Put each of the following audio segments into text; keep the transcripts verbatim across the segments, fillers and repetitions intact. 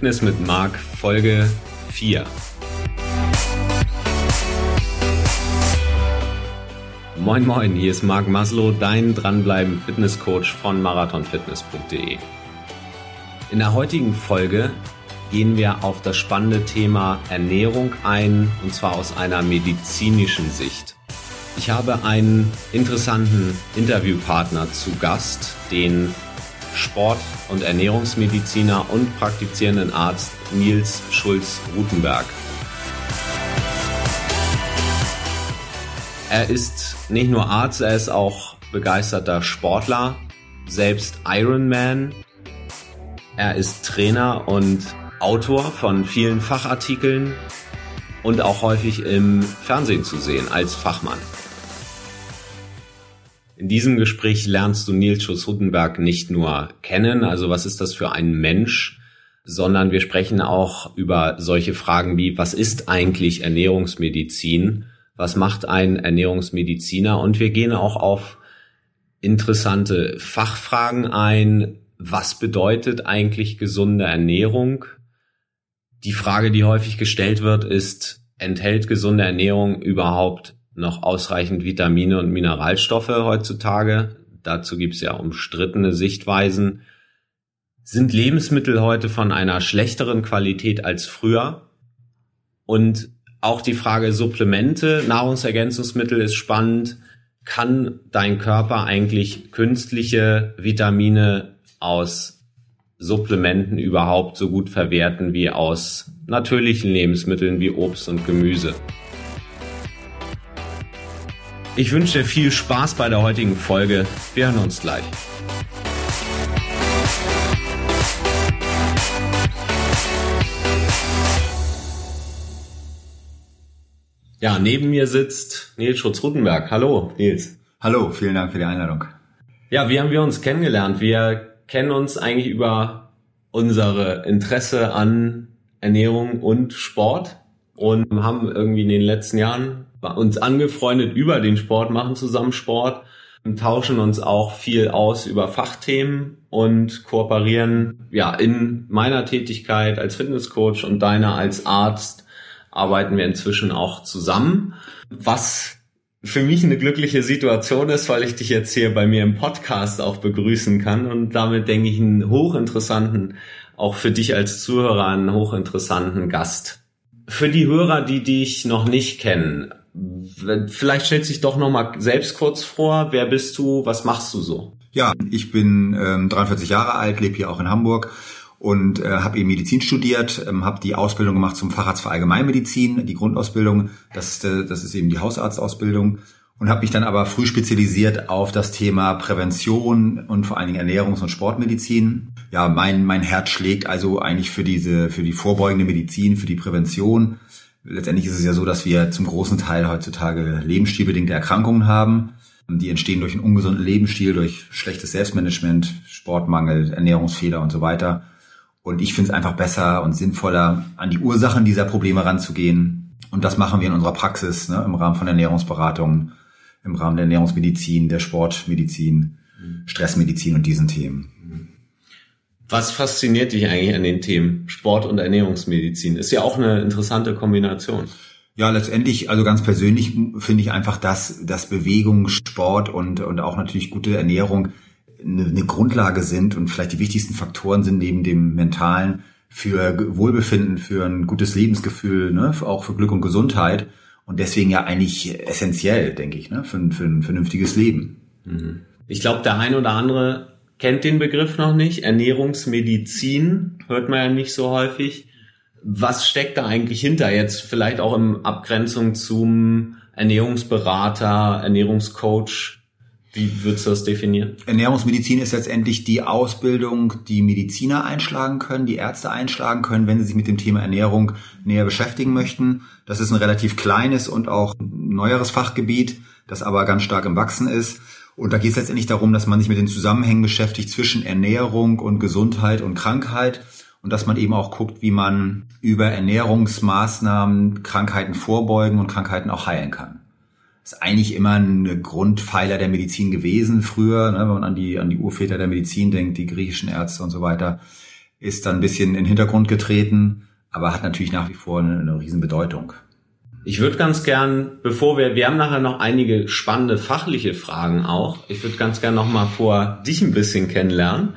Fitness mit Marc, Folge vier. Moin moin, hier ist Marc Maslow, dein dranbleiben Fitnesscoach von marathon fitness punkt de. In der heutigen Folge gehen wir auf das spannende Thema Ernährung ein, und zwar aus einer medizinischen Sicht. Ich habe einen interessanten Interviewpartner zu Gast, den Sport- und Ernährungsmediziner und praktizierenden Arzt Nils Schulz-Ruthenberg. Er ist nicht nur Arzt, er ist auch begeisterter Sportler, selbst Ironman. Er ist Trainer und Autor von vielen Fachartikeln und auch häufig im Fernsehen zu sehen als Fachmann. In diesem Gespräch lernst du Nils Schulz-Ruthenberg nicht nur kennen, also was ist das für ein Mensch, sondern wir sprechen auch über solche Fragen wie, was ist eigentlich Ernährungsmedizin, was macht ein Ernährungsmediziner, und wir gehen auch auf interessante Fachfragen ein, was bedeutet eigentlich gesunde Ernährung. Die Frage, die häufig gestellt wird, ist, enthält gesunde Ernährung überhaupt noch ausreichend Vitamine und Mineralstoffe heutzutage? Dazu gibt es ja umstrittene Sichtweisen. Sind Lebensmittel heute von einer schlechteren Qualität als früher? Und auch die Frage Supplemente, Nahrungsergänzungsmittel ist spannend. Kann dein Körper eigentlich künstliche Vitamine aus Supplementen überhaupt so gut verwerten wie aus natürlichen Lebensmitteln wie Obst und Gemüse? Ich wünsche dir viel Spaß bei der heutigen Folge. Wir hören uns gleich. Ja, neben mir sitzt Nils Schulz-Ruthenberg. Hallo, Nils. Hallo, vielen Dank für die Einladung. Ja, wie haben wir uns kennengelernt? Wir kennen uns eigentlich über unsere Interesse an Ernährung und Sport und haben irgendwie in den letzten Jahren uns angefreundet über den Sport, machen zusammen Sport, tauschen uns auch viel aus über Fachthemen und kooperieren, ja, in meiner Tätigkeit als Fitnesscoach und deiner als Arzt arbeiten wir inzwischen auch zusammen, was für mich eine glückliche Situation ist, weil ich dich jetzt hier bei mir im Podcast auch begrüßen kann und damit, denke ich, einen hochinteressanten, auch für dich als Zuhörer, einen hochinteressanten Gast. Für die Hörer, die dich noch nicht kennen, vielleicht stellst du dich doch nochmal selbst kurz vor. Wer bist du? Was machst du so? Ja, ich bin ähm, dreiundvierzig Jahre alt, lebe hier auch in Hamburg und äh, habe eben Medizin studiert, ähm, habe die Ausbildung gemacht zum Facharzt für Allgemeinmedizin, die Grundausbildung, das, äh, das ist eben die Hausarztausbildung, und habe mich dann aber früh spezialisiert auf das Thema Prävention und vor allen Dingen Ernährungs- und Sportmedizin. Ja, mein mein Herz schlägt also eigentlich für diese für die vorbeugende Medizin, für die Prävention. Letztendlich ist es ja so, dass wir zum großen Teil heutzutage lebensstilbedingte Erkrankungen haben. Die entstehen durch einen ungesunden Lebensstil, durch schlechtes Selbstmanagement, Sportmangel, Ernährungsfehler und so weiter. Und ich finde es einfach besser und sinnvoller, an die Ursachen dieser Probleme ranzugehen. Und das machen wir in unserer Praxis, ne, im Rahmen von Ernährungsberatungen, im Rahmen der Ernährungsmedizin, der Sportmedizin, Stressmedizin und diesen Themen. Was fasziniert dich eigentlich an den Themen Sport und Ernährungsmedizin? Ist ja auch eine interessante Kombination. Ja, letztendlich, also ganz persönlich finde ich einfach, dass, dass Bewegung, Sport und, und auch natürlich gute Ernährung eine, eine Grundlage sind und vielleicht die wichtigsten Faktoren sind neben dem Mentalen für Wohlbefinden, für ein gutes Lebensgefühl, ne, auch für Glück und Gesundheit. Und deswegen ja eigentlich essentiell, denke ich, ne, für ein, für ein vernünftiges Leben. Ich glaube, der ein oder andere kennt den Begriff noch nicht. Ernährungsmedizin hört man ja nicht so häufig. Was steckt da eigentlich hinter? Jetzt vielleicht auch in Abgrenzung zum Ernährungsberater, Ernährungscoach. Wie würdest du das definieren? Ernährungsmedizin ist letztendlich die Ausbildung, die Mediziner einschlagen können, die Ärzte einschlagen können, wenn sie sich mit dem Thema Ernährung näher beschäftigen möchten. Das ist ein relativ kleines und auch neueres Fachgebiet, das aber ganz stark im Wachsen ist. Und da geht es letztendlich darum, dass man sich mit den Zusammenhängen beschäftigt zwischen Ernährung und Gesundheit und Krankheit und dass man eben auch guckt, wie man über Ernährungsmaßnahmen Krankheiten vorbeugen und Krankheiten auch heilen kann. Ist eigentlich immer ein Grundpfeiler der Medizin gewesen früher, ne, wenn man an die, an die Urväter der Medizin denkt, die griechischen Ärzte und so weiter. ist dann ein bisschen in den Hintergrund getreten, aber hat natürlich nach wie vor eine, eine riesen Bedeutung. Ich würde ganz gern, bevor wir, wir haben nachher noch einige spannende fachliche Fragen auch, ich würde ganz gern nochmal vor dich ein bisschen kennenlernen.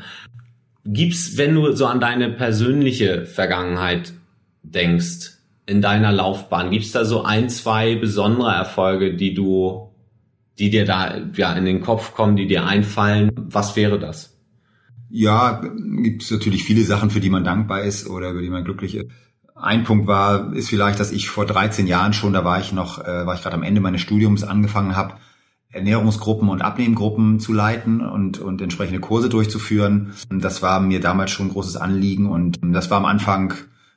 Gibt's, wenn du so an deine persönliche Vergangenheit denkst, in deiner Laufbahn, gibt's da so ein, zwei besondere Erfolge, die du, die dir da ja in den Kopf kommen, die dir einfallen? Was wäre das? Ja, gibt's natürlich viele Sachen, für die man dankbar ist oder über die man glücklich ist. Ein Punkt war, ist vielleicht, dass ich vor dreizehn Jahren schon, da war ich noch, äh, war ich gerade am Ende meines Studiums, angefangen habe, Ernährungsgruppen und Abnehmgruppen zu leiten und, und entsprechende Kurse durchzuführen. Und das war mir damals schon ein großes Anliegen und das war am Anfang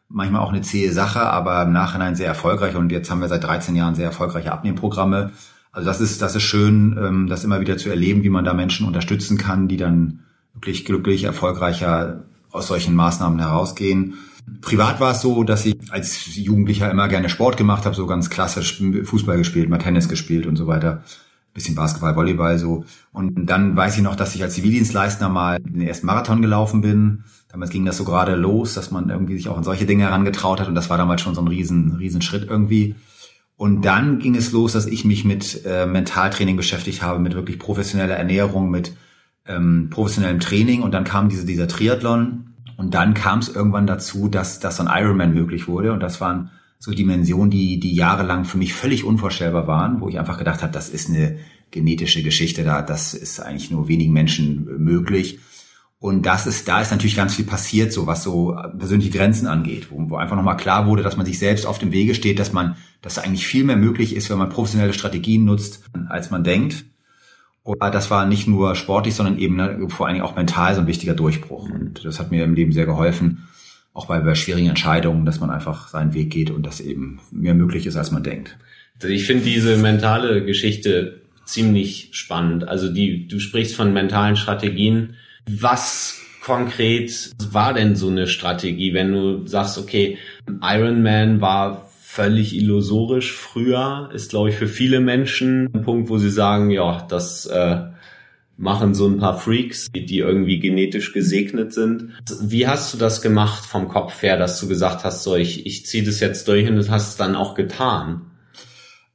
manchmal auch eine zähe Sache, aber im Nachhinein sehr erfolgreich und jetzt haben wir seit dreizehn Jahren sehr erfolgreiche Abnehmprogramme. Also das ist, das ist schön, ähm, das immer wieder zu erleben, wie man da Menschen unterstützen kann, die dann wirklich glücklich, erfolgreicher aus solchen Maßnahmen herausgehen. Privat war es so, dass ich als Jugendlicher immer gerne Sport gemacht habe, so ganz klassisch Fußball gespielt, mal Tennis gespielt und so weiter. Bisschen Basketball, Volleyball so. Und dann weiß ich noch, dass ich als Zivildienstleister mal den ersten Marathon gelaufen bin. Damals ging das so gerade los, dass man irgendwie sich auch an solche Dinge herangetraut hat und das war damals schon so ein riesen, riesen Schritt irgendwie. Und dann ging es los, dass ich mich mit äh, Mentaltraining beschäftigt habe, mit wirklich professioneller Ernährung, mit ähm, professionellem Training und dann kam diese, dieser Triathlon. Und dann kam es irgendwann dazu, dass, dass so ein Ironman möglich wurde. Und das waren so Dimensionen, die, die jahrelang für mich völlig unvorstellbar waren, wo ich einfach gedacht habe, das ist eine genetische Geschichte da, das ist eigentlich nur wenigen Menschen möglich. Und das ist, da ist natürlich ganz viel passiert, so was so persönliche Grenzen angeht, wo, wo einfach nochmal klar wurde, dass man sich selbst auf dem Wege steht, dass man, dass eigentlich viel mehr möglich ist, wenn man professionelle Strategien nutzt, als man denkt. Aber das war nicht nur sportlich, sondern eben ne, vor allen Dingen auch mental so ein wichtiger Durchbruch. Und das hat mir im Leben sehr geholfen, auch bei, bei schwierigen Entscheidungen, dass man einfach seinen Weg geht und das eben mehr möglich ist, als man denkt. Ich finde diese mentale Geschichte ziemlich spannend. Also die, du sprichst von mentalen Strategien. Was konkret war denn so eine Strategie, wenn du sagst, okay, Ironman war völlig illusorisch früher, ist, glaube ich, für viele Menschen ein Punkt, wo sie sagen, ja, das äh, machen so ein paar Freaks, die irgendwie genetisch gesegnet sind. Wie hast du das gemacht vom Kopf her, dass du gesagt hast, so ich, ich ziehe das jetzt durch und das hast es dann auch getan?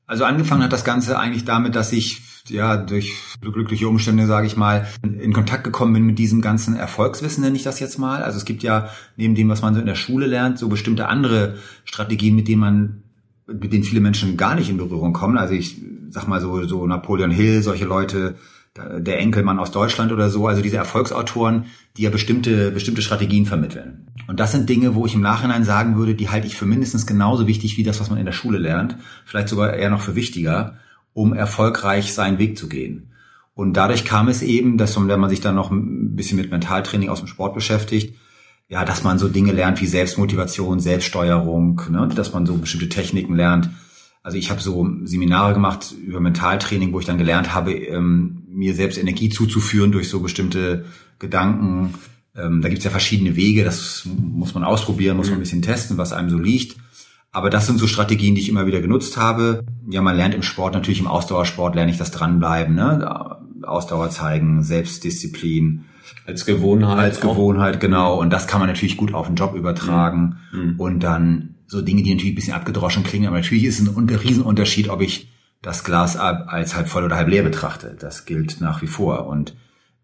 Also angefangen hat das Ganze eigentlich damit, dass ich ja durch glückliche Umstände, sage ich mal, in Kontakt gekommen bin mit diesem ganzen Erfolgswissen, nenne ich das jetzt mal. Also es gibt ja neben dem, was man so in der Schule lernt, so bestimmte andere Strategien, mit denen man, mit denen viele Menschen gar nicht in Berührung kommen. Also ich sag mal so, so Napoleon Hill, solche Leute, der Enkelmann aus Deutschland oder so, also diese Erfolgsautoren, die ja bestimmte, bestimmte Strategien vermitteln. Und das sind Dinge, wo ich im Nachhinein sagen würde, die halte ich für mindestens genauso wichtig wie das, was man in der Schule lernt, vielleicht sogar eher noch für wichtiger, um erfolgreich seinen Weg zu gehen. Und dadurch kam es eben, dass wenn man sich dann noch ein bisschen mit Mentaltraining aus dem Sport beschäftigt, ja, dass man so Dinge lernt wie Selbstmotivation, Selbststeuerung, ne, dass man so bestimmte Techniken lernt. Also ich habe so Seminare gemacht über Mentaltraining, wo ich dann gelernt habe, ähm, mir selbst Energie zuzuführen durch so bestimmte Gedanken. Ähm, da gibt's ja verschiedene Wege, das muss man ausprobieren, muss man ein bisschen testen, was einem so liegt. Aber das sind so Strategien, die ich immer wieder genutzt habe. Ja, man lernt im Sport, natürlich im Ausdauersport lerne ich das Dranbleiben, ne? Ausdauer zeigen, Selbstdisziplin. Als Gewohnheit. Als Gewohnheit, auch. Genau. Und das kann man natürlich gut auf den Job übertragen. Mhm. Und dann so Dinge, die natürlich ein bisschen abgedroschen klingen, aber natürlich ist es ein Riesenunterschied, ob ich das Glas als halb voll oder halb leer betrachte. Das gilt nach wie vor. Und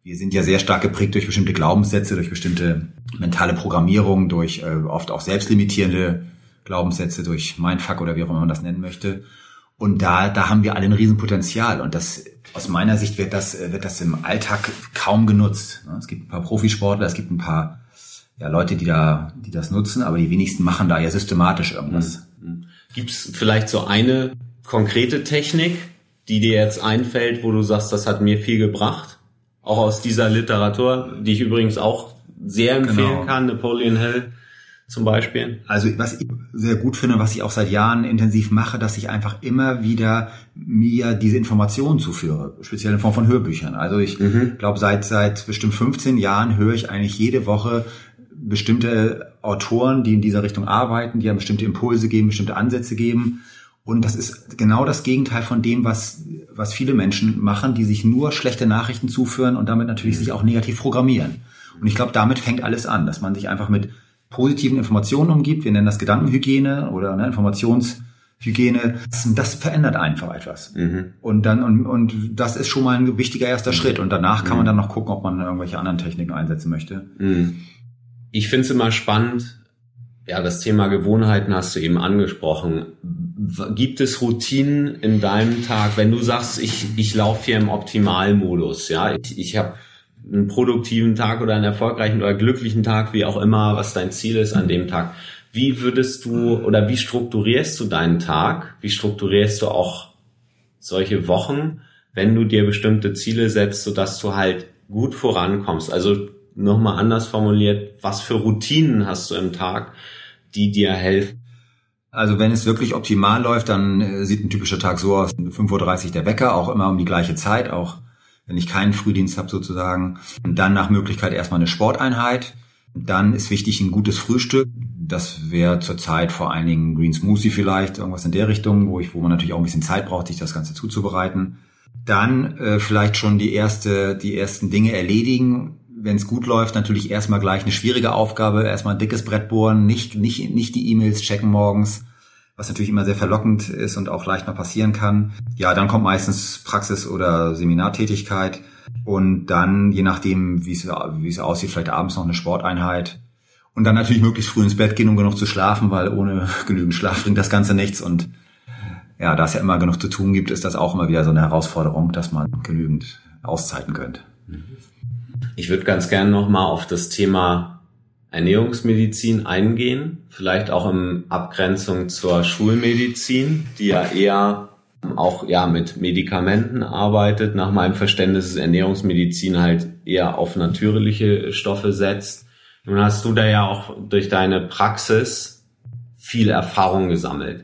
wir sind ja sehr stark geprägt durch bestimmte Glaubenssätze, durch bestimmte mentale Programmierung, durch äh, oft auch selbstlimitierende Glaubenssätze, durch Mindfuck oder wie auch immer man das nennen möchte. Und da, da haben wir alle ein Riesenpotenzial. Und das, aus meiner Sicht wird das, wird das im Alltag kaum genutzt. Es gibt ein paar Profisportler, es gibt ein paar, ja, Leute, die da, die das nutzen, aber die wenigsten machen da ja systematisch irgendwas. Gibt's vielleicht so eine konkrete Technik, die dir jetzt einfällt, wo du sagst, das hat mir viel gebracht? Auch aus dieser Literatur, die ich übrigens auch sehr empfehlen genau. kann, Napoleon Hill. Zum Beispiel? Also was ich sehr gut finde, was ich auch seit Jahren intensiv mache, dass ich einfach immer wieder mir diese Informationen zuführe, speziell in Form von Hörbüchern. Also ich mhm. glaube, seit seit bestimmt fünfzehn Jahren höre ich eigentlich jede Woche bestimmte Autoren, die in dieser Richtung arbeiten, die ja bestimmte Impulse geben, bestimmte Ansätze geben. Und das ist genau das Gegenteil von dem, was was viele Menschen machen, die sich nur schlechte Nachrichten zuführen und damit natürlich mhm. sich auch negativ programmieren. Und ich glaube, damit fängt alles an, dass man sich einfach mit positiven Informationen umgibt. Wir nennen das Gedankenhygiene oder ne, Informationshygiene. Das, das verändert einfach etwas. Mhm. Und dann und, und das ist schon mal ein wichtiger erster Schritt. Und danach kann mhm. man dann noch gucken, ob man irgendwelche anderen Techniken einsetzen möchte. Mhm. Ich finde es immer spannend. Ja, das Thema Gewohnheiten hast du eben angesprochen. Gibt es Routinen in deinem Tag, wenn du sagst, ich ich laufe hier im Optimalmodus, ja, ich, ich habe einen produktiven Tag oder einen erfolgreichen oder glücklichen Tag, wie auch immer, was dein Ziel ist an dem Tag. Wie würdest du oder wie strukturierst du deinen Tag? Wie strukturierst du auch solche Wochen, wenn du dir bestimmte Ziele setzt, sodass du halt gut vorankommst? Also nochmal anders formuliert, was für Routinen hast du im Tag, die dir helfen? Also wenn es wirklich optimal läuft, dann sieht ein typischer Tag so aus. fünf Uhr dreißig der Wecker, auch immer um die gleiche Zeit, auch wenn ich keinen Frühdienst habe sozusagen. Und dann nach Möglichkeit erstmal eine Sporteinheit. Dann ist wichtig ein gutes Frühstück. Das wäre zurzeit vor allen Dingen Green Smoothie vielleicht, irgendwas in der Richtung, wo ich, wo man natürlich auch ein bisschen Zeit braucht, sich das Ganze zuzubereiten. Dann äh, vielleicht schon die erste, die ersten Dinge erledigen. Wenn es gut läuft, natürlich erstmal gleich eine schwierige Aufgabe, erstmal ein dickes Brett bohren, nicht, nicht, nicht die E-Mails checken morgens, was natürlich immer sehr verlockend ist und auch leicht mal passieren kann. Ja, dann kommt meistens Praxis- oder Seminartätigkeit und dann, je nachdem, wie es, wie es aussieht, vielleicht abends noch eine Sporteinheit und dann natürlich möglichst früh ins Bett gehen, um genug zu schlafen, weil ohne genügend Schlaf bringt das Ganze nichts und ja, da es ja immer genug zu tun gibt, ist das auch immer wieder so eine Herausforderung, dass man genügend Auszeiten gönnt. Mhm. Ich würde ganz gerne nochmal auf das Thema Ernährungsmedizin eingehen, vielleicht auch in Abgrenzung zur Schulmedizin, die ja eher auch ja mit Medikamenten arbeitet. Nach meinem Verständnis ist Ernährungsmedizin halt eher auf natürliche Stoffe setzt. Nun hast du da ja auch durch deine Praxis viel Erfahrung gesammelt.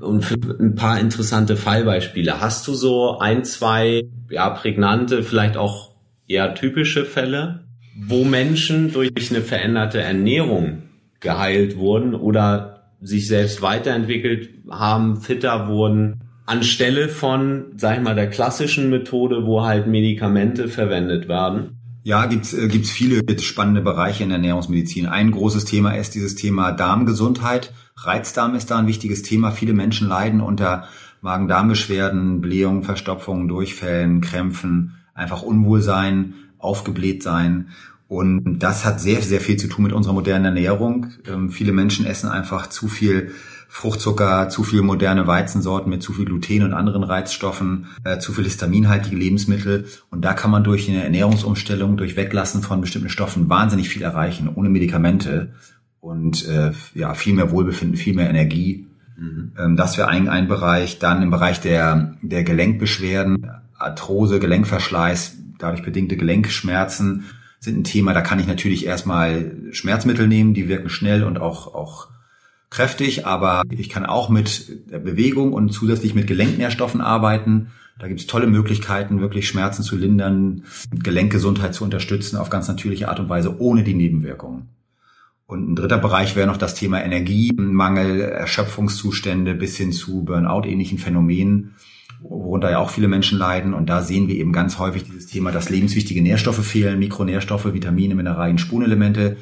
Und für ein paar interessante Fallbeispiele. Hast du so ein, zwei ja prägnante, vielleicht auch eher typische Fälle, wo Menschen durch eine veränderte Ernährung geheilt wurden oder sich selbst weiterentwickelt haben, fitter wurden, anstelle von, sag ich mal, der klassischen Methode, wo halt Medikamente verwendet werden? Ja, gibt's äh, gibt's viele spannende Bereiche in der Ernährungsmedizin. Ein großes Thema ist dieses Thema Darmgesundheit. Reizdarm ist da ein wichtiges Thema. Viele Menschen leiden unter Magen-Darm-Beschwerden, Blähungen, Verstopfungen, Durchfällen, Krämpfen, einfach unwohl sein, aufgebläht sein. Und das hat sehr, sehr viel zu tun mit unserer modernen Ernährung. Ähm, viele Menschen essen einfach zu viel Fruchtzucker, zu viel moderne Weizensorten mit zu viel Gluten und anderen Reizstoffen, äh, zu viel histaminhaltige Lebensmittel. Und da kann man durch eine Ernährungsumstellung, durch Weglassen von bestimmten Stoffen wahnsinnig viel erreichen, ohne Medikamente. Und äh, ja, viel mehr Wohlbefinden, viel mehr Energie. Mhm. Ähm, das wäre ein, ein Bereich. Dann im Bereich der, der Gelenkbeschwerden, Arthrose, Gelenkverschleiß, dadurch bedingte Gelenkschmerzen sind ein Thema. Da kann ich natürlich erstmal Schmerzmittel nehmen, die wirken schnell und auch, auch kräftig, aber ich kann auch mit Bewegung und zusätzlich mit Gelenknährstoffen arbeiten. Da gibt es tolle Möglichkeiten, wirklich Schmerzen zu lindern, Gelenkgesundheit zu unterstützen auf ganz natürliche Art und Weise, ohne die Nebenwirkungen. Und ein dritter Bereich wäre noch das Thema Energiemangel, Erschöpfungszustände bis hin zu Burnout-ähnlichen Phänomenen, worunter ja auch viele Menschen leiden. Und da sehen wir eben ganz häufig dieses Thema, dass lebenswichtige Nährstoffe fehlen, Mikronährstoffe, Vitamine, Mineralien, Spurenelemente.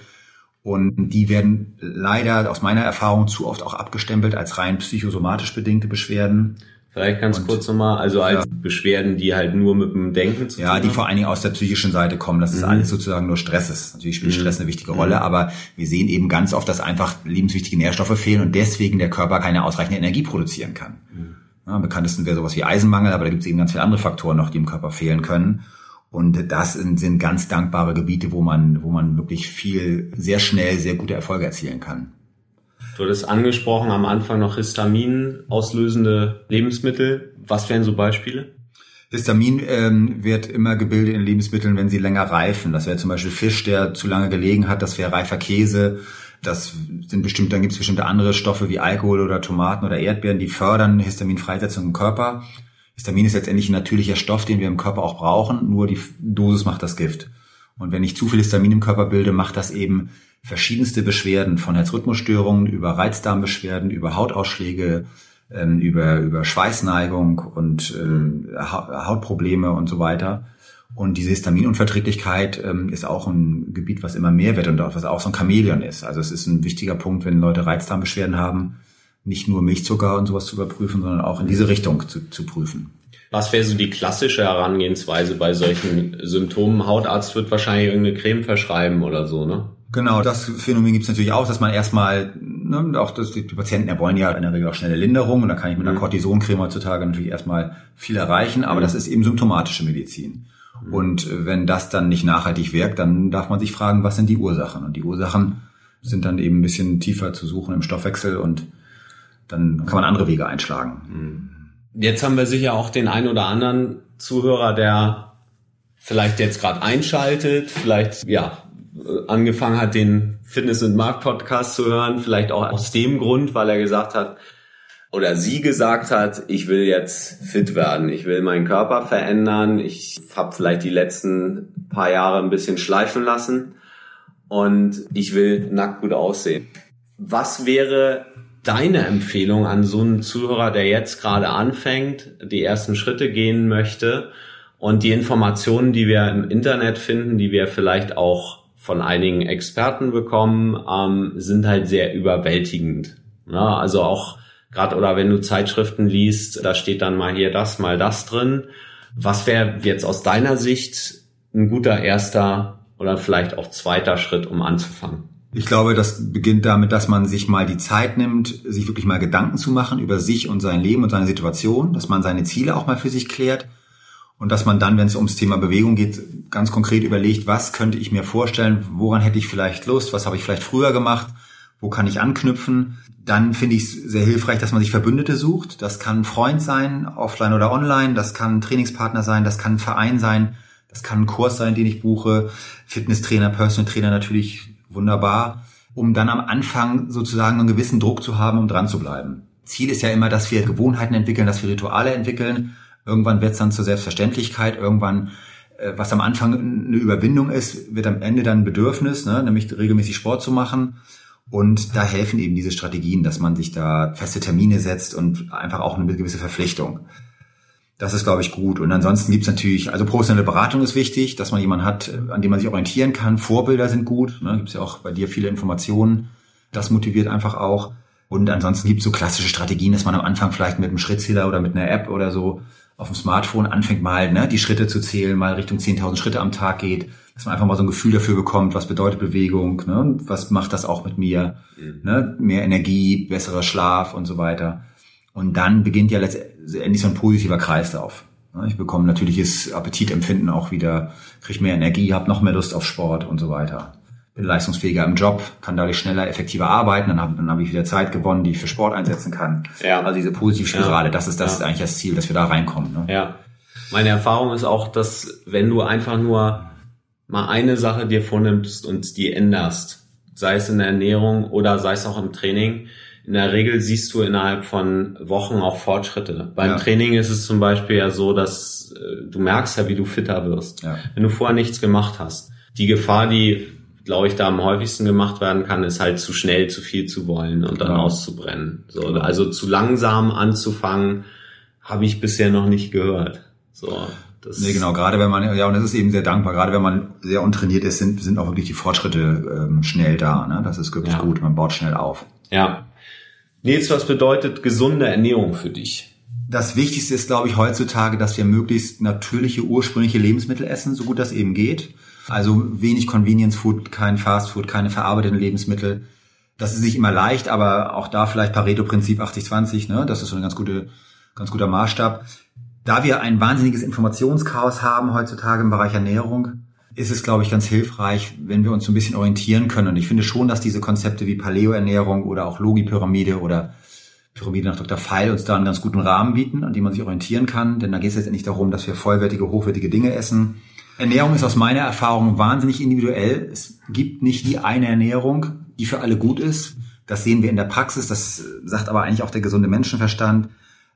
Und die werden leider aus meiner Erfahrung zu oft auch abgestempelt als rein psychosomatisch bedingte Beschwerden. Vielleicht ganz und, kurz nochmal, also als ja, Beschwerden, die halt nur mit dem Denken zu tun haben. Ja, die vor allen Dingen aus der psychischen Seite kommen, dass es mhm. alles sozusagen nur Stress ist. Natürlich spielt mhm. Stress eine wichtige Rolle, mhm. aber wir sehen eben ganz oft, dass einfach lebenswichtige Nährstoffe fehlen und deswegen der Körper keine ausreichende Energie produzieren kann. Mhm. Am bekanntesten wäre sowas wie Eisenmangel, aber da gibt es eben ganz viele andere Faktoren noch, die im Körper fehlen können. Und das sind ganz dankbare Gebiete, wo man, wo man wirklich viel, sehr schnell, sehr gute Erfolge erzielen kann. Du hattest angesprochen am Anfang noch Histamin auslösende Lebensmittel. Was wären so Beispiele? Histamin ähm, wird immer gebildet in Lebensmitteln, wenn sie länger reifen. Das wäre zum Beispiel Fisch, der zu lange gelegen hat. Das wäre reifer Käse. Das sind bestimmt, dann gibt es bestimmte andere Stoffe wie Alkohol oder Tomaten oder Erdbeeren, die fördern Histaminfreisetzung im Körper. Histamin ist letztendlich ein natürlicher Stoff, den wir im Körper auch brauchen, nur die Dosis macht das Gift. Und wenn ich zu viel Histamin im Körper bilde, macht das eben verschiedenste Beschwerden, von Herzrhythmusstörungen über Reizdarmbeschwerden, über Hautausschläge, über, über Schweißneigung und Hautprobleme und so weiter. Und diese Histaminunverträglichkeit ähm, ist auch ein Gebiet, was immer mehr wird und was auch so ein Chamäleon ist. Also es ist ein wichtiger Punkt, wenn Leute Reizdarmbeschwerden haben, nicht nur Milchzucker und sowas zu überprüfen, sondern auch in diese Richtung zu, zu prüfen. Was wäre so die klassische Herangehensweise bei solchen Symptomen? Hautarzt wird wahrscheinlich irgendeine Creme verschreiben oder so, ne? Genau, das Phänomen gibt es natürlich auch, dass man erstmal, ne, auch das, die Patienten ja wollen ja in der Regel auch schnelle Linderung und da kann ich mit mhm. einer Cortisoncreme heutzutage natürlich erstmal viel erreichen, aber mhm. das ist eben symptomatische Medizin. Mhm. Und wenn das dann nicht nachhaltig wirkt, dann darf man sich fragen, was sind die Ursachen? Und die Ursachen sind dann eben ein bisschen tiefer zu suchen im Stoffwechsel und dann kann man andere Wege einschlagen. Mhm. Jetzt haben wir sicher auch den einen oder anderen Zuhörer, der vielleicht jetzt gerade einschaltet, vielleicht, ja, angefangen hat, den Fitness- und Markt-Podcast zu hören, vielleicht auch aus dem Grund, weil er gesagt hat oder sie gesagt hat, ich will jetzt fit werden, ich will meinen Körper verändern, ich habe vielleicht die letzten paar Jahre ein bisschen schleifen lassen und ich will nackt gut aussehen. Was wäre deine Empfehlung an so einen Zuhörer, der jetzt gerade anfängt, die ersten Schritte gehen möchte und die Informationen, die wir im Internet finden, die wir vielleicht auch von einigen Experten bekommen, ähm, sind halt sehr überwältigend. Ja, also auch gerade, oder wenn du Zeitschriften liest, da steht dann mal hier das, mal das drin. Was wäre jetzt aus deiner Sicht ein guter erster oder vielleicht auch zweiter Schritt, um anzufangen? Ich glaube, das beginnt damit, dass man sich mal die Zeit nimmt, sich wirklich mal Gedanken zu machen über sich und sein Leben und seine Situation, dass man seine Ziele auch mal für sich klärt. Und dass man dann, wenn es ums Thema Bewegung geht, ganz konkret überlegt, was könnte ich mir vorstellen, woran hätte ich vielleicht Lust, was habe ich vielleicht früher gemacht, wo kann ich anknüpfen. Dann finde ich es sehr hilfreich, dass man sich Verbündete sucht. Das kann ein Freund sein, offline oder online, das kann ein Trainingspartner sein, das kann ein Verein sein, das kann ein Kurs sein, den ich buche, Fitnesstrainer, Personal Trainer natürlich wunderbar, um dann am Anfang sozusagen einen gewissen Druck zu haben, um dran zu bleiben. Ziel ist ja immer, dass wir Gewohnheiten entwickeln, dass wir Rituale entwickeln. Irgendwann wird es dann zur Selbstverständlichkeit, irgendwann, äh, was am Anfang eine Überwindung ist, wird am Ende dann ein Bedürfnis, ne? Nämlich regelmäßig Sport zu machen. Und da helfen eben diese Strategien, dass man sich da feste Termine setzt und einfach auch eine gewisse Verpflichtung. Das ist, glaube ich, gut. Und ansonsten gibt es natürlich, also professionelle Beratung ist wichtig, dass man jemanden hat, an dem man sich orientieren kann. Vorbilder sind gut, ne? Gibt es ja auch bei dir viele Informationen. Das motiviert einfach auch. Und ansonsten gibt es so klassische Strategien, dass man am Anfang vielleicht mit einem Schrittzähler oder mit einer App oder so auf dem Smartphone anfängt mal, ne, die Schritte zu zählen, mal Richtung zehntausend Schritte am Tag geht, dass man einfach mal so ein Gefühl dafür bekommt, was bedeutet Bewegung, ne, was macht das auch mit mir, mhm. ne, mehr Energie, besserer Schlaf und so weiter. Und dann beginnt ja letztendlich so ein positiver Kreislauf. Ich bekomme natürliches Appetitempfinden auch wieder, kriege mehr Energie, habe noch mehr Lust auf Sport und so weiter. Bin leistungsfähiger im Job, kann dadurch schneller, effektiver arbeiten, dann habe dann hab ich wieder Zeit gewonnen, die ich für Sport einsetzen kann. Ja. Also diese positive Spirale, ja. das ist das ja. ist eigentlich das Ziel, dass wir da reinkommen. Ne? Ja. Meine Erfahrung ist auch, dass wenn du einfach nur mal eine Sache dir vornimmst und die änderst, sei es in der Ernährung oder sei es auch im Training, in der Regel siehst du innerhalb von Wochen auch Fortschritte. Beim ja. Training ist es zum Beispiel ja so, dass du merkst ja, wie du fitter wirst, ja. wenn du vorher nichts gemacht hast. Die Gefahr, die glaube ich, da am häufigsten gemacht werden kann, ist halt zu schnell, zu viel zu wollen und dann genau. auszubrennen. So, also zu langsam anzufangen, habe ich bisher noch nicht gehört. So, das nee, genau, gerade wenn man, ja, und das ist eben sehr dankbar, gerade wenn man sehr untrainiert ist, sind, sind auch wirklich die Fortschritte ähm, schnell da. Ne? Das ist wirklich ja. gut, man baut schnell auf. Ja. Nils, was bedeutet gesunde Ernährung für dich? Das Wichtigste ist, glaube ich, heutzutage, dass wir möglichst natürliche, ursprüngliche Lebensmittel essen, so gut das eben geht. Also wenig Convenience Food, kein Fast Food, keine verarbeiteten Lebensmittel. Das ist nicht immer leicht, aber auch da vielleicht Pareto-Prinzip achtzig zwanzig, ne? Das ist so ein ganz, gute, ganz guter Maßstab. Da wir ein wahnsinniges Informationschaos haben heutzutage im Bereich Ernährung, ist es, glaube ich, ganz hilfreich, wenn wir uns so ein bisschen orientieren können. Und ich finde schon, dass diese Konzepte wie Paleo-Ernährung oder auch Logipyramide oder Pyramide nach Doktor Feil uns da einen ganz guten Rahmen bieten, an dem man sich orientieren kann. Denn da geht es letztendlich darum, dass wir vollwertige, hochwertige Dinge essen. Ernährung ist aus meiner Erfahrung wahnsinnig individuell. Es gibt nicht die eine Ernährung, die für alle gut ist. Das sehen wir in der Praxis. Das sagt aber eigentlich auch der gesunde Menschenverstand.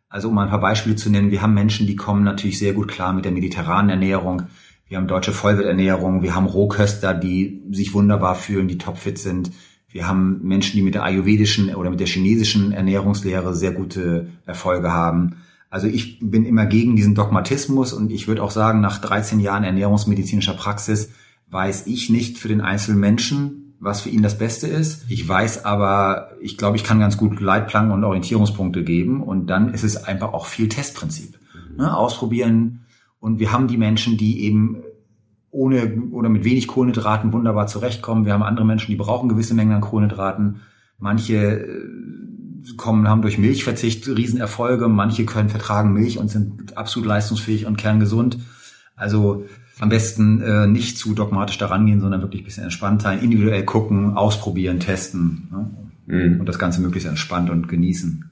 Also um mal ein paar Beispiele zu nennen. Wir haben Menschen, die kommen natürlich sehr gut klar mit der mediterranen Ernährung. Wir haben deutsche Vollwerternährung. Wir haben Rohköster, die sich wunderbar fühlen, die topfit sind. Wir haben Menschen, die mit der ayurvedischen oder mit der chinesischen Ernährungslehre sehr gute Erfolge haben. Also ich bin immer gegen diesen Dogmatismus und ich würde auch sagen, nach dreizehn Jahren ernährungsmedizinischer Praxis weiß ich nicht für den einzelnen Menschen, was für ihn das Beste ist. Ich weiß aber, ich glaube, ich kann ganz gut Leitplanken und Orientierungspunkte geben und dann ist es einfach auch viel Testprinzip. Ne? Ausprobieren, und wir haben die Menschen, die eben ohne oder mit wenig Kohlenhydraten wunderbar zurechtkommen. Wir haben andere Menschen, die brauchen gewisse Mengen an Kohlenhydraten. Manche kommen, haben durch Milchverzicht Riesenerfolge. Manche können vertragen Milch und sind absolut leistungsfähig und kerngesund. Also am besten äh, nicht zu dogmatisch da rangehen, sondern wirklich ein bisschen entspannt sein, individuell gucken, ausprobieren, testen, ne? Mhm. Und das Ganze möglichst entspannt und genießen.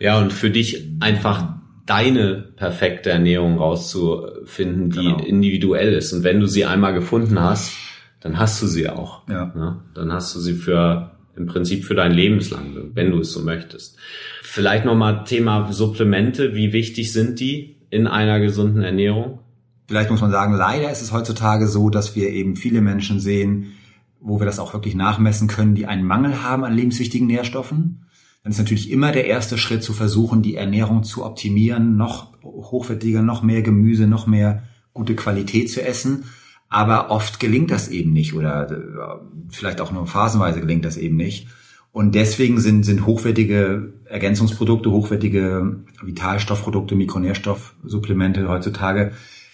Ja, und für dich einfach deine perfekte Ernährung rauszufinden, die genau. individuell ist. Und wenn du sie einmal gefunden hast, dann hast du sie auch. Ja. Ne? Dann hast du sie für im Prinzip für dein Lebenslang, wenn du es so möchtest. Vielleicht nochmal Thema Supplemente. Wie wichtig sind die in einer gesunden Ernährung? Vielleicht muss man sagen, leider ist es heutzutage so, dass wir eben viele Menschen sehen, wo wir das auch wirklich nachmessen können, die einen Mangel haben an lebenswichtigen Nährstoffen. Dann ist natürlich immer der erste Schritt zu versuchen, die Ernährung zu optimieren, noch hochwertiger, noch mehr Gemüse, noch mehr gute Qualität zu essen. Aber oft gelingt das eben nicht oder vielleicht auch nur phasenweise gelingt das eben nicht. Und deswegen sind, sind hochwertige Ergänzungsprodukte, hochwertige Vitalstoffprodukte, Mikronährstoffsupplemente heutzutage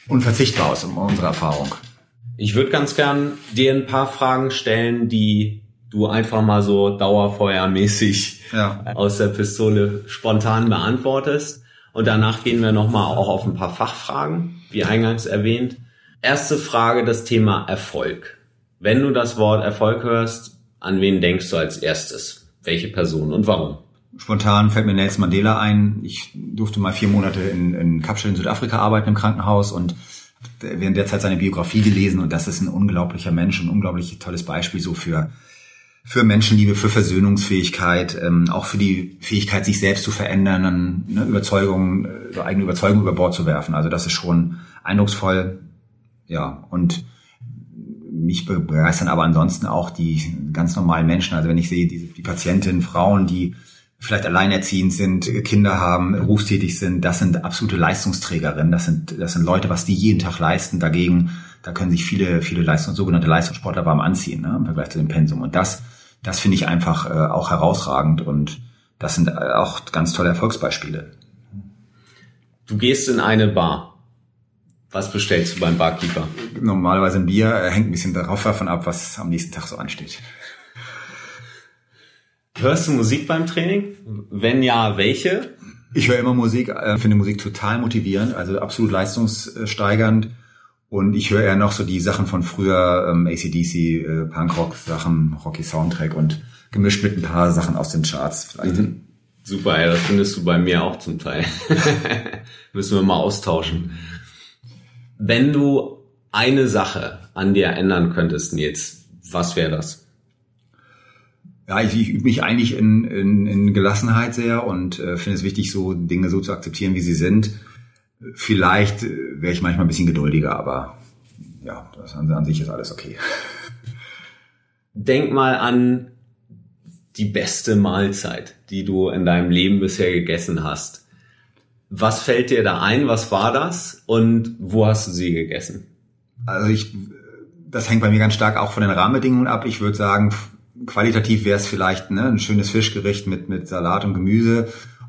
unverzichtbar aus unserer Erfahrung. Ich würde ganz gern dir ein paar Fragen stellen, die du einfach mal so dauerfeuermäßig ja. aus der Pistole spontan beantwortest. Und danach gehen wir nochmal auch auf ein paar Fachfragen, wie eingangs erwähnt. Erste Frage, das Thema Erfolg. Wenn du das Wort Erfolg hörst, an wen denkst du als erstes? Welche Person und warum? Spontan fällt mir Nelson Mandela ein. Ich durfte mal vier Monate in, in Kapstadt in Südafrika arbeiten im Krankenhaus und habe während der Zeit seine Biografie gelesen. Und das ist ein unglaublicher Mensch, ein unglaublich tolles Beispiel so für, für Menschenliebe, für Versöhnungsfähigkeit, ähm, auch für die Fähigkeit, sich selbst zu verändern, dann, ne, Überzeugungen, eigene Überzeugungen über Bord zu werfen. Also das ist schon eindrucksvoll. Ja, und mich begeistern aber ansonsten auch die ganz normalen Menschen. Also wenn ich sehe, die, die Patientinnen, Frauen, die vielleicht alleinerziehend sind, Kinder haben, berufstätig sind, das sind absolute Leistungsträgerinnen. Das sind, das sind Leute, was die jeden Tag leisten. Dagegen, da können sich viele, viele Leistungs-, sogenannte Leistungssportler warm anziehen, ne, im Vergleich zu dem Pensum. Und das, das finde ich einfach äh, auch herausragend. Und das sind auch ganz tolle Erfolgsbeispiele. Du gehst in eine Bar. Was bestellst du beim Barkeeper? Normalerweise ein Bier, hängt ein bisschen darauf davon ab, was am nächsten Tag so ansteht. Hörst du Musik beim Training? Wenn ja, welche? Ich höre immer Musik, äh, finde Musik total motivierend, also absolut leistungssteigernd. Und ich höre eher noch so die Sachen von früher, ähm, A C D C, äh, Punkrock-Sachen, Rocky-Soundtrack und gemischt mit ein paar Sachen aus den Charts vielleicht. Mhm. Super, ja, das findest du bei mir auch zum Teil. Müssen wir mal austauschen. Wenn du eine Sache an dir ändern könntest, Nils, was wäre das? Ja, ich, ich übe mich eigentlich in, in, in Gelassenheit sehr und äh, finde es wichtig, so Dinge so zu akzeptieren, wie sie sind. Vielleicht äh, wäre ich manchmal ein bisschen geduldiger, aber ja, das an, an sich ist alles okay. Denk mal an die beste Mahlzeit, die du in deinem Leben bisher gegessen hast. Was fällt dir da ein? Was war das? Und wo hast du sie gegessen? Also ich, das hängt bei mir ganz stark auch von den Rahmenbedingungen ab. Ich würde sagen, qualitativ wäre es vielleicht, ne, ein schönes Fischgericht mit mit Salat und Gemüse.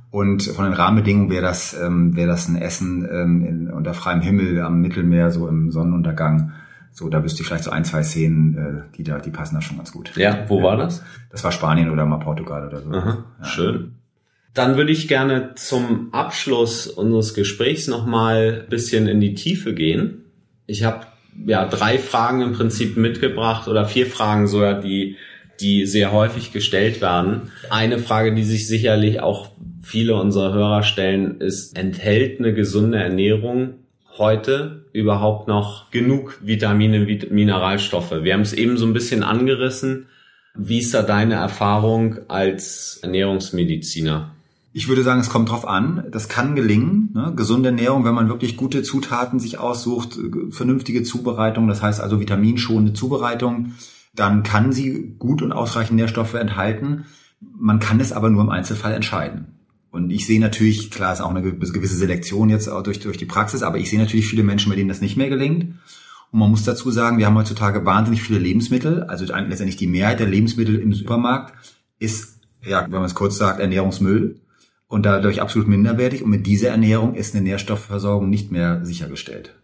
Und von den Rahmenbedingungen wäre das ähm, wäre das ein Essen ähm, in, unter freiem Himmel am Mittelmeer, so im Sonnenuntergang. So, da wüsste ich vielleicht so ein, zwei Szenen, äh, die da, die passen da schon ganz gut. Ja, wo war das? Das war Spanien oder mal Portugal oder so. Aha, ja. Schön. Dann würde ich gerne zum Abschluss unseres Gesprächs nochmal ein bisschen in die Tiefe gehen. Ich habe ja drei Fragen im Prinzip mitgebracht oder vier Fragen sogar, die, die sehr häufig gestellt werden. Eine Frage, die sich sicherlich auch viele unserer Hörer stellen, ist: Enthält eine gesunde Ernährung heute überhaupt noch genug Vitamine, Mineralstoffe? Wir haben es eben so ein bisschen angerissen. Wie ist da deine Erfahrung als Ernährungsmediziner? Ich würde sagen, es kommt drauf an. Das kann gelingen, ne? Gesunde Ernährung, wenn man wirklich gute Zutaten sich aussucht, vernünftige Zubereitung, das heißt also vitaminschonende Zubereitung, dann kann sie gut und ausreichend Nährstoffe enthalten. Man kann es aber nur im Einzelfall entscheiden. Und ich sehe natürlich, klar ist auch eine gewisse Selektion jetzt auch durch, durch die Praxis, aber ich sehe natürlich viele Menschen, bei denen das nicht mehr gelingt. Und man muss dazu sagen, wir haben heutzutage wahnsinnig viele Lebensmittel, also letztendlich die Mehrheit der Lebensmittel im Supermarkt ist, ja, wenn man es kurz sagt, Ernährungsmüll und dadurch absolut minderwertig. Und mit dieser Ernährung ist eine Nährstoffversorgung nicht mehr sichergestellt.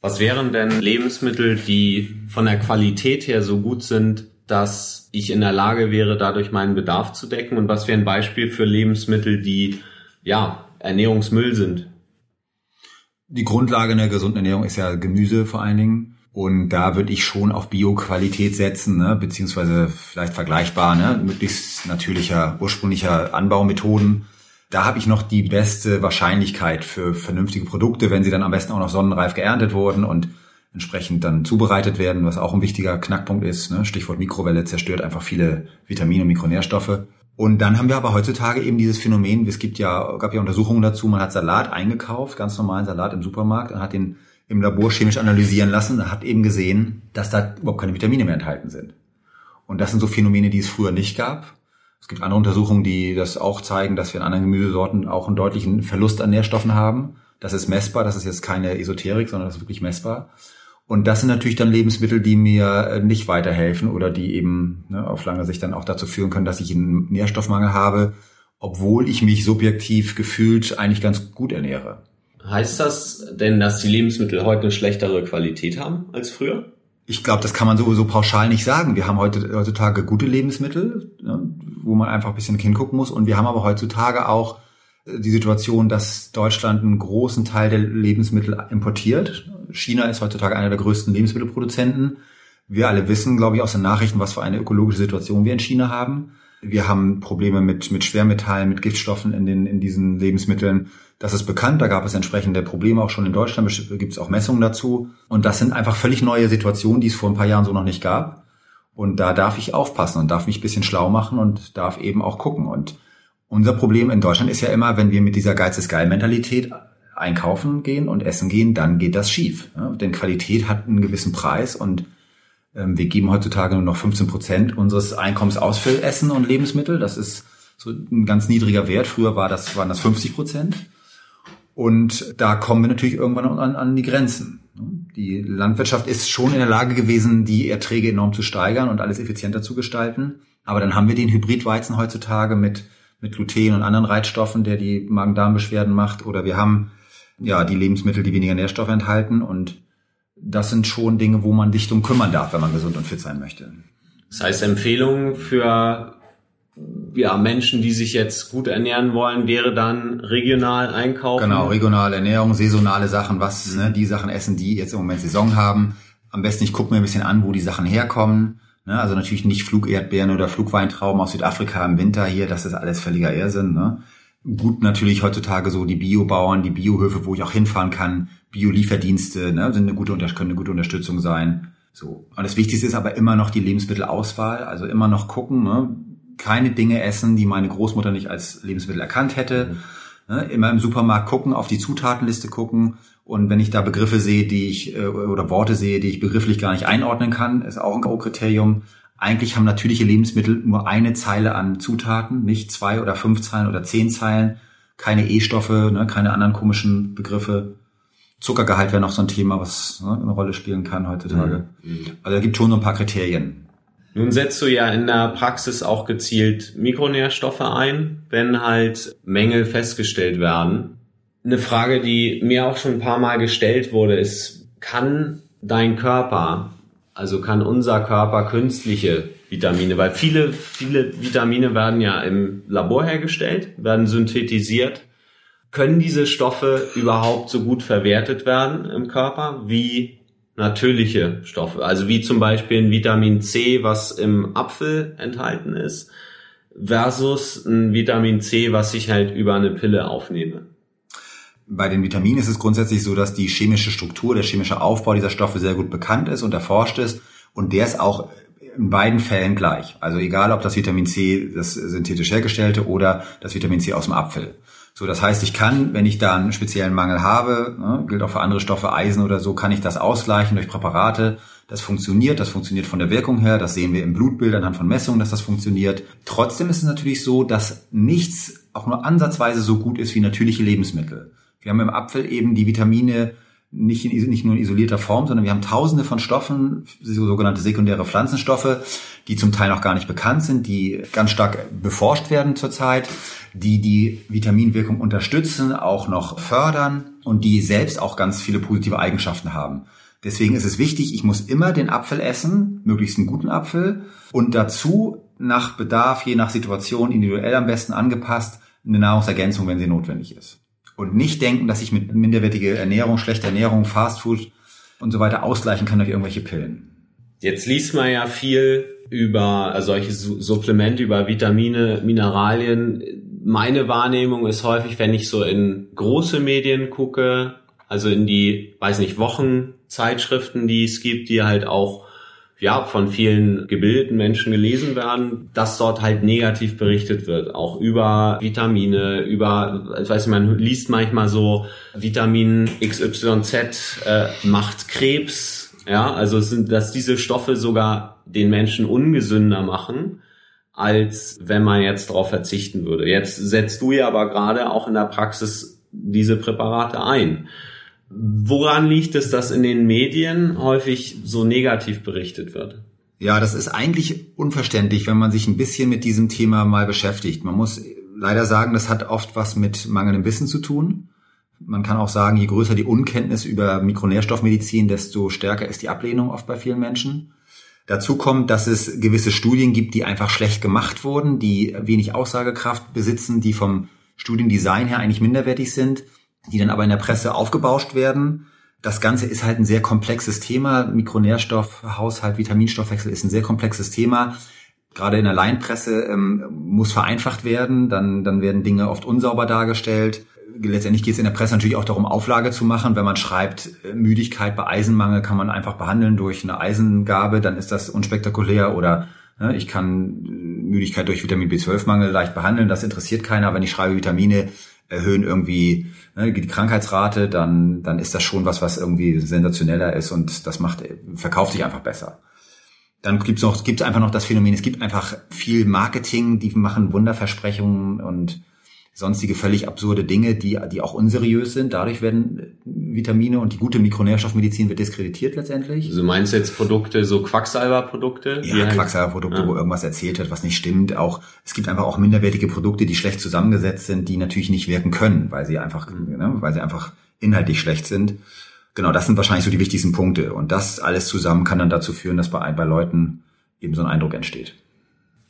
Was wären denn Lebensmittel, die von der Qualität her so gut sind, dass ich in der Lage wäre, dadurch meinen Bedarf zu decken? Und was wäre ein Beispiel für Lebensmittel, die ja Ernährungsmüll sind? Die Grundlage einer gesunden Ernährung ist ja Gemüse vor allen Dingen. Und da würde ich schon auf Bio-Qualität setzen, ne? Beziehungsweise vielleicht vergleichbar, ne? Möglichst natürlicher, ursprünglicher Anbaumethoden. Da habe ich noch die beste Wahrscheinlichkeit für vernünftige Produkte, wenn sie dann am besten auch noch sonnenreif geerntet wurden und entsprechend dann zubereitet werden, was auch ein wichtiger Knackpunkt ist, ne? Stichwort Mikrowelle zerstört einfach viele Vitamine und Mikronährstoffe. Und dann haben wir aber heutzutage eben dieses Phänomen, es gibt ja, gab ja Untersuchungen dazu, man hat Salat eingekauft, ganz normalen Salat im Supermarkt, und hat den im Labor chemisch analysieren lassen und hat eben gesehen, dass da überhaupt keine Vitamine mehr enthalten sind. Und das sind so Phänomene, die es früher nicht gab. Es gibt andere Untersuchungen, die das auch zeigen, dass wir in anderen Gemüsesorten auch einen deutlichen Verlust an Nährstoffen haben. Das ist messbar, das ist jetzt keine Esoterik, sondern das ist wirklich messbar. Und das sind natürlich dann Lebensmittel, die mir nicht weiterhelfen oder die eben, ne, auf lange Sicht dann auch dazu führen können, dass ich einen Nährstoffmangel habe, obwohl ich mich subjektiv gefühlt eigentlich ganz gut ernähre. Heißt das denn, dass die Lebensmittel heute eine schlechtere Qualität haben als früher? Ich glaube, das kann man sowieso pauschal nicht sagen. Wir haben heute, heutzutage gute Lebensmittel, ne, wo man einfach ein bisschen hingucken muss. Und wir haben aber heutzutage auch die Situation, dass Deutschland einen großen Teil der Lebensmittel importiert. China ist heutzutage einer der größten Lebensmittelproduzenten. Wir alle wissen, glaube ich, aus den Nachrichten, was für eine ökologische Situation wir in China haben. Wir haben Probleme mit, mit Schwermetallen, mit Giftstoffen in den, in diesen Lebensmitteln. Das ist bekannt, da gab es entsprechende Probleme auch schon in Deutschland, da gibt es auch Messungen dazu. Und das sind einfach völlig neue Situationen, die es vor ein paar Jahren so noch nicht gab. Und da darf ich aufpassen und darf mich ein bisschen schlau machen und darf eben auch gucken. Und unser Problem in Deutschland ist ja immer, wenn wir mit dieser Geiz-ist-geil-Mentalität einkaufen gehen und essen gehen, dann geht das schief. Ja, denn Qualität hat einen gewissen Preis und ähm, wir geben heutzutage nur noch fünfzehn Prozent unseres Einkommens aus für Essen und Lebensmittel. Das ist so ein ganz niedriger Wert. Früher war das, waren das fünfzig Prozent. Und da kommen wir natürlich irgendwann an, an die Grenzen. Die Landwirtschaft ist schon in der Lage gewesen, die Erträge enorm zu steigern und alles effizienter zu gestalten. Aber dann haben wir den Hybridweizen heutzutage mit mit Gluten und anderen Reizstoffen, der die Magen-Darm-Beschwerden macht. Oder wir haben ja die Lebensmittel, die weniger Nährstoffe enthalten. Und das sind schon Dinge, wo man sich drum kümmern darf, wenn man gesund und fit sein möchte. Das heißt, Empfehlungen für ja, Menschen, die sich jetzt gut ernähren wollen, wäre dann regional einkaufen? Genau, regionale Ernährung, saisonale Sachen, was mhm. ne, die Sachen essen, die jetzt im Moment Saison haben. Am besten, ich gucke mir ein bisschen an, wo die Sachen herkommen. Also natürlich nicht Flugerdbeeren oder Flugweintrauben aus Südafrika im Winter hier, das ist alles völliger Irrsinn. Ne? Gut, natürlich heutzutage so die Biobauern, die Biohöfe, wo ich auch hinfahren kann, Biolieferdienste, ne, sind eine gute, können eine gute Unterstützung sein. So. Und das Wichtigste ist aber immer noch die Lebensmittelauswahl, also immer noch gucken, ne? Keine Dinge essen, die meine Großmutter nicht als Lebensmittel erkannt hätte. Mhm. Ne? Immer im Supermarkt gucken, auf die Zutatenliste gucken. Und wenn ich da Begriffe sehe, die ich, oder Worte sehe, die ich begrifflich gar nicht einordnen kann, ist auch ein K O-Kriterium. Eigentlich haben natürliche Lebensmittel nur eine Zeile an Zutaten, nicht zwei oder fünf Zeilen oder zehn Zeilen. Keine E-Stoffe, ne, keine anderen komischen Begriffe. Zuckergehalt wäre noch so ein Thema, was ne, eine Rolle spielen kann heutzutage. Mhm. Also da gibt es schon so ein paar Kriterien. Nun setzt du ja in der Praxis auch gezielt Mikronährstoffe ein, wenn halt Mängel festgestellt werden. Eine Frage, die mir auch schon ein paar Mal gestellt wurde, ist, kann dein Körper, also kann unser Körper künstliche Vitamine, weil viele, viele Vitamine werden ja im Labor hergestellt, werden synthetisiert. Können diese Stoffe überhaupt so gut verwertet werden im Körper wie natürliche Stoffe? Also wie zum Beispiel ein Vitamin C, was im Apfel enthalten ist, versus ein Vitamin C, was ich halt über eine Pille aufnehme. Bei den Vitaminen ist es grundsätzlich so, dass die chemische Struktur, der chemische Aufbau dieser Stoffe sehr gut bekannt ist und erforscht ist. Und der ist auch in beiden Fällen gleich. Also egal, ob das Vitamin C, das synthetisch hergestellte, oder das Vitamin C aus dem Apfel. So, das heißt, ich kann, wenn ich da einen speziellen Mangel habe, ne, gilt auch für andere Stoffe, Eisen oder so, kann ich das ausgleichen durch Präparate. Das funktioniert, das funktioniert von der Wirkung her. Das sehen wir im Blutbild anhand von Messungen, dass das funktioniert. Trotzdem ist es natürlich so, dass nichts auch nur ansatzweise so gut ist wie natürliche Lebensmittel. Wir haben im Apfel eben die Vitamine nicht, in, nicht nur in isolierter Form, sondern wir haben tausende von Stoffen, sogenannte sekundäre Pflanzenstoffe, die zum Teil noch gar nicht bekannt sind, die ganz stark beforscht werden zurzeit, die die Vitaminwirkung unterstützen, auch noch fördern und die selbst auch ganz viele positive Eigenschaften haben. Deswegen ist es wichtig, ich muss immer den Apfel essen, möglichst einen guten Apfel und dazu nach Bedarf, je nach Situation, individuell am besten angepasst, eine Nahrungsergänzung, wenn sie notwendig ist. Und nicht denken, dass ich mit minderwertiger Ernährung, schlechter Ernährung, Fastfood und so weiter ausgleichen kann durch irgendwelche Pillen. Jetzt liest man ja viel über solche Supplemente, über Vitamine, Mineralien. Meine Wahrnehmung ist häufig, wenn ich so in große Medien gucke, also in die, weiß nicht, Wochenzeitschriften, die es gibt, die halt auch ja von vielen gebildeten Menschen gelesen werden, dass dort halt negativ berichtet wird, auch über Vitamine, über, ich weiß nicht, man liest manchmal so, Vitamin X Y Z äh, macht Krebs, ja, also es sind, dass diese Stoffe sogar den Menschen ungesünder machen, als wenn man jetzt darauf verzichten würde. Jetzt setzt du ja aber gerade auch in der Praxis diese Präparate ein. Woran liegt es, dass in den Medien häufig so negativ berichtet wird? Ja, das ist eigentlich unverständlich, wenn man sich ein bisschen mit diesem Thema mal beschäftigt. Man muss leider sagen, das hat oft was mit mangelndem Wissen zu tun. Man kann auch sagen, je größer die Unkenntnis über Mikronährstoffmedizin, desto stärker ist die Ablehnung oft bei vielen Menschen. Dazu kommt, dass es gewisse Studien gibt, die einfach schlecht gemacht wurden, die wenig Aussagekraft besitzen, die vom Studiendesign her eigentlich minderwertig sind, die dann aber in der Presse aufgebauscht werden. Das Ganze ist halt ein sehr komplexes Thema. Mikronährstoffhaushalt, Vitaminstoffwechsel ist ein sehr komplexes Thema. Gerade in der Laienpresse ähm, muss vereinfacht werden. Dann, dann werden Dinge oft unsauber dargestellt. Letztendlich geht es in der Presse natürlich auch darum, Auflage zu machen. Wenn man schreibt, Müdigkeit bei Eisenmangel kann man einfach behandeln durch eine Eisengabe, dann ist das unspektakulär. Oder ne, ich kann Müdigkeit durch Vitamin B zwölf Mangel leicht behandeln. Das interessiert keiner. Wenn ich schreibe, Vitamine erhöhen irgendwie ne, die Krankheitsrate, dann dann ist das schon was, was irgendwie sensationeller ist und das macht verkauft sich einfach besser. Dann gibt's noch gibt's einfach noch das Phänomen, es gibt einfach viel Marketing, die machen Wunderversprechungen und sonstige völlig absurde Dinge, die die auch unseriös sind. Dadurch werden Vitamine und die gute Mikronährstoffmedizin wird diskreditiert letztendlich. Also meinst du jetzt Produkte, so Quacksalberprodukte? Ja, Quacksalberprodukte, ja. Wo irgendwas erzählt wird, was nicht stimmt. Auch es gibt einfach auch minderwertige Produkte, die schlecht zusammengesetzt sind, die natürlich nicht wirken können, weil sie einfach, ne, weil sie einfach inhaltlich schlecht sind. Genau, das sind wahrscheinlich so die wichtigsten Punkte. Und das alles zusammen kann dann dazu führen, dass bei, bei Leuten eben so ein Eindruck entsteht.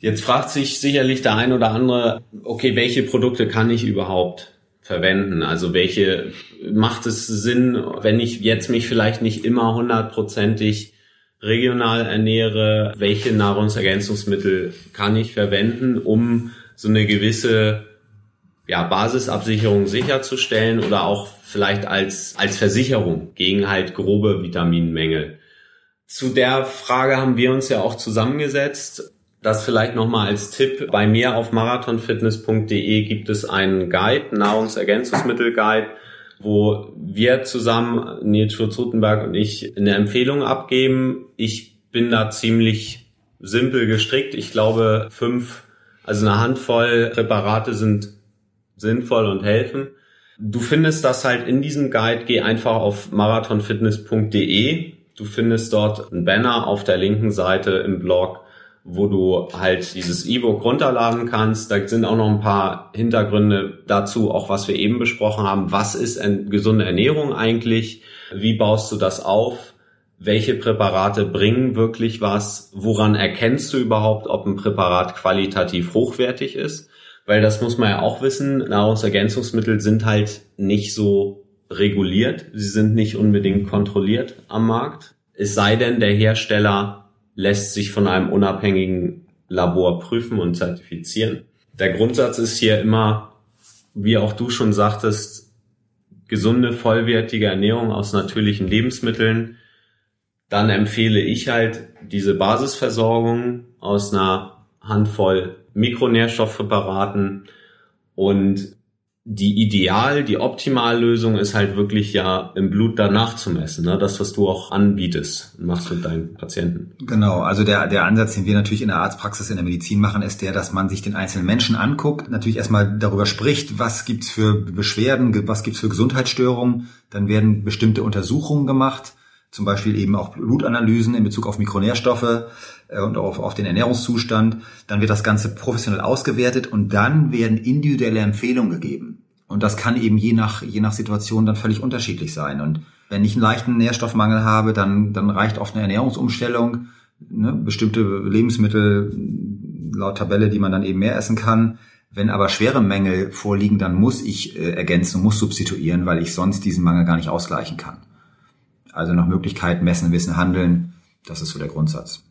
Jetzt fragt sich sicherlich der ein oder andere, okay, welche Produkte kann ich überhaupt verwenden? Also welche macht es Sinn, wenn ich jetzt mich vielleicht nicht immer hundertprozentig regional ernähre? Welche Nahrungsergänzungsmittel kann ich verwenden, um so eine gewisse ja, Basisabsicherung sicherzustellen oder auch vielleicht als, als Versicherung gegen halt grobe Vitaminmängel? Zu der Frage haben wir uns ja auch zusammengesetzt. Das vielleicht nochmal als Tipp. Bei mir auf marathon fitness punkt de gibt es einen Guide, Nahrungsergänzungsmittel-Guide, wo wir zusammen, Nils Schulz-Ruthenberg und ich, eine Empfehlung abgeben. Ich bin da ziemlich simpel gestrickt. Ich glaube, fünf, also eine Handvoll Präparate sind sinnvoll und helfen. Du findest das halt in diesem Guide. Geh einfach auf marathon fitness punkt de. Du findest dort einen Banner auf der linken Seite im Blog, wo du halt dieses E-Book runterladen kannst. Da sind auch noch ein paar Hintergründe dazu, auch was wir eben besprochen haben. Was ist gesunde Ernährung eigentlich? Wie baust du das auf? Welche Präparate bringen wirklich was? Woran erkennst du überhaupt, ob ein Präparat qualitativ hochwertig ist? Weil das muss man ja auch wissen. Nahrungsergänzungsmittel sind halt nicht so reguliert. Sie sind nicht unbedingt kontrolliert am Markt. Es sei denn, der Hersteller lässt sich von einem unabhängigen Labor prüfen und zertifizieren. Der Grundsatz ist hier immer, wie auch du schon sagtest, gesunde, vollwertige Ernährung aus natürlichen Lebensmitteln. Dann empfehle ich halt diese Basisversorgung aus einer Handvoll Mikronährstoffpräparaten und die Ideal, die Optimallösung ist halt wirklich ja im Blut danach zu messen, ne? Das, was du auch anbietest und machst mit deinen Patienten. Genau, also der der Ansatz, den wir natürlich in der Arztpraxis, in der Medizin machen, ist der, dass man sich den einzelnen Menschen anguckt, natürlich erstmal darüber spricht, was gibt's für Beschwerden, was gibt's für Gesundheitsstörungen, dann werden bestimmte Untersuchungen gemacht, zum Beispiel eben auch Blutanalysen in Bezug auf Mikronährstoffe und auf, auf den Ernährungszustand. Dann wird das Ganze professionell ausgewertet und dann werden individuelle Empfehlungen gegeben. Und das kann eben je nach, je nach Situation dann völlig unterschiedlich sein. Und wenn ich einen leichten Nährstoffmangel habe, dann, dann reicht oft eine Ernährungsumstellung, ne, bestimmte Lebensmittel laut Tabelle, die man dann eben mehr essen kann. Wenn aber schwere Mängel vorliegen, dann muss ich äh, ergänzen, muss substituieren, weil ich sonst diesen Mangel gar nicht ausgleichen kann. Also nach Möglichkeit messen, wissen, handeln. Das ist so der Grundsatz.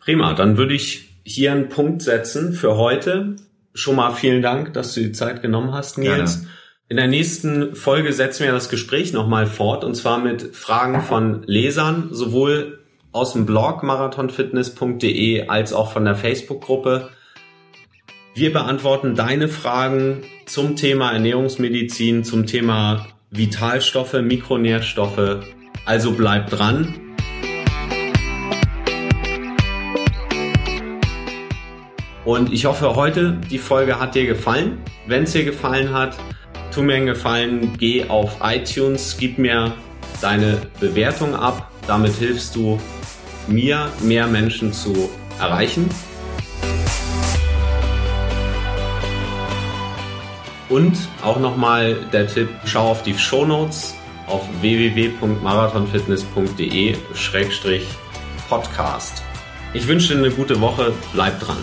Prima, dann würde ich hier einen Punkt setzen für heute. Schon mal vielen Dank, dass du die Zeit genommen hast, Nils. Gerne. In der nächsten Folge setzen wir das Gespräch nochmal fort, und zwar mit Fragen von Lesern, sowohl aus dem Blog marathon fitness punkt de als auch von der Facebook-Gruppe. Wir beantworten deine Fragen zum Thema Ernährungsmedizin, zum Thema Vitalstoffe, Mikronährstoffe. Also bleib dran. Und ich hoffe, heute die Folge hat dir gefallen. Wenn es dir gefallen hat, tu mir einen Gefallen, geh auf iTunes, gib mir deine Bewertung ab. Damit hilfst du mir, mehr Menschen zu erreichen. Und auch nochmal der Tipp, schau auf die Shownotes auf w w w punkt marathon fitness punkt de slash podcast. Ich wünsche dir eine gute Woche, bleib dran.